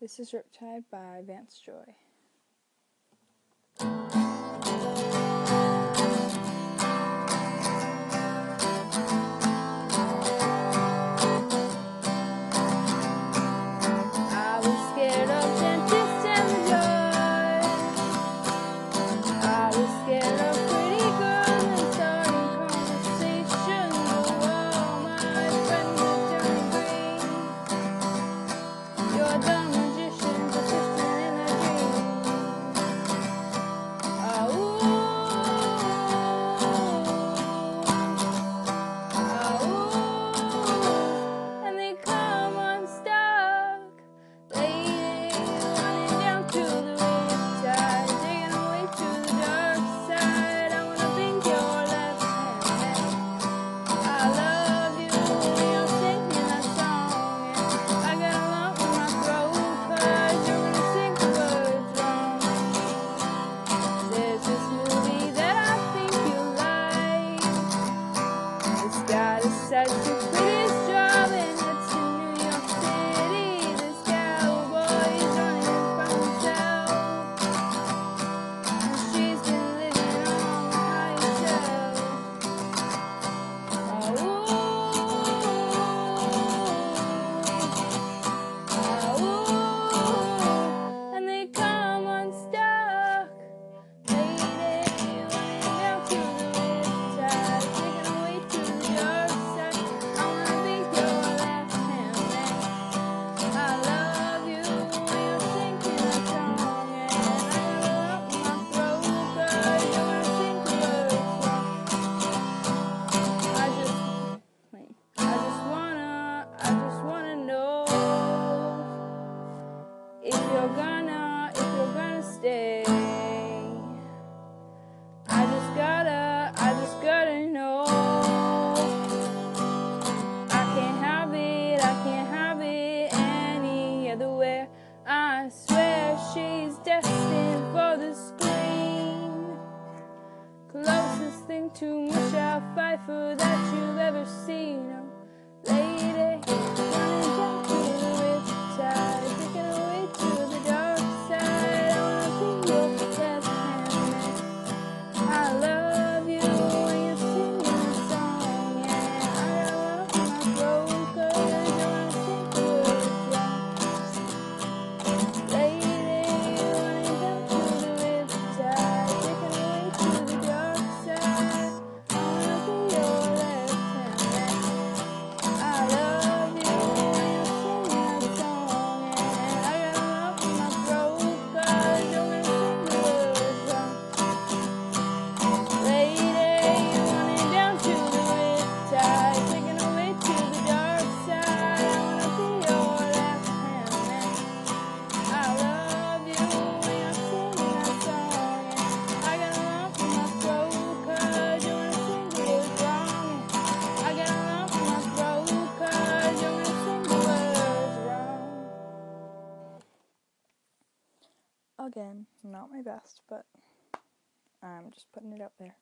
This is Riptide by Vance Joy. If you're gonna stay, I just gotta know. I can't have it any other way. I swear she's destined for the screen. Closest thing to much I'll fight for that you've ever seen. I'm lady, running down to the riptide, taking away to the dark side. I wanna be your best hand. I love you when you sing my song, and I love my broken, I wanna sing your song. Lady, running down to the riptide, taking away to the dark side. I wanna be your left hand. I love again, not my best, but I'm just putting it out there.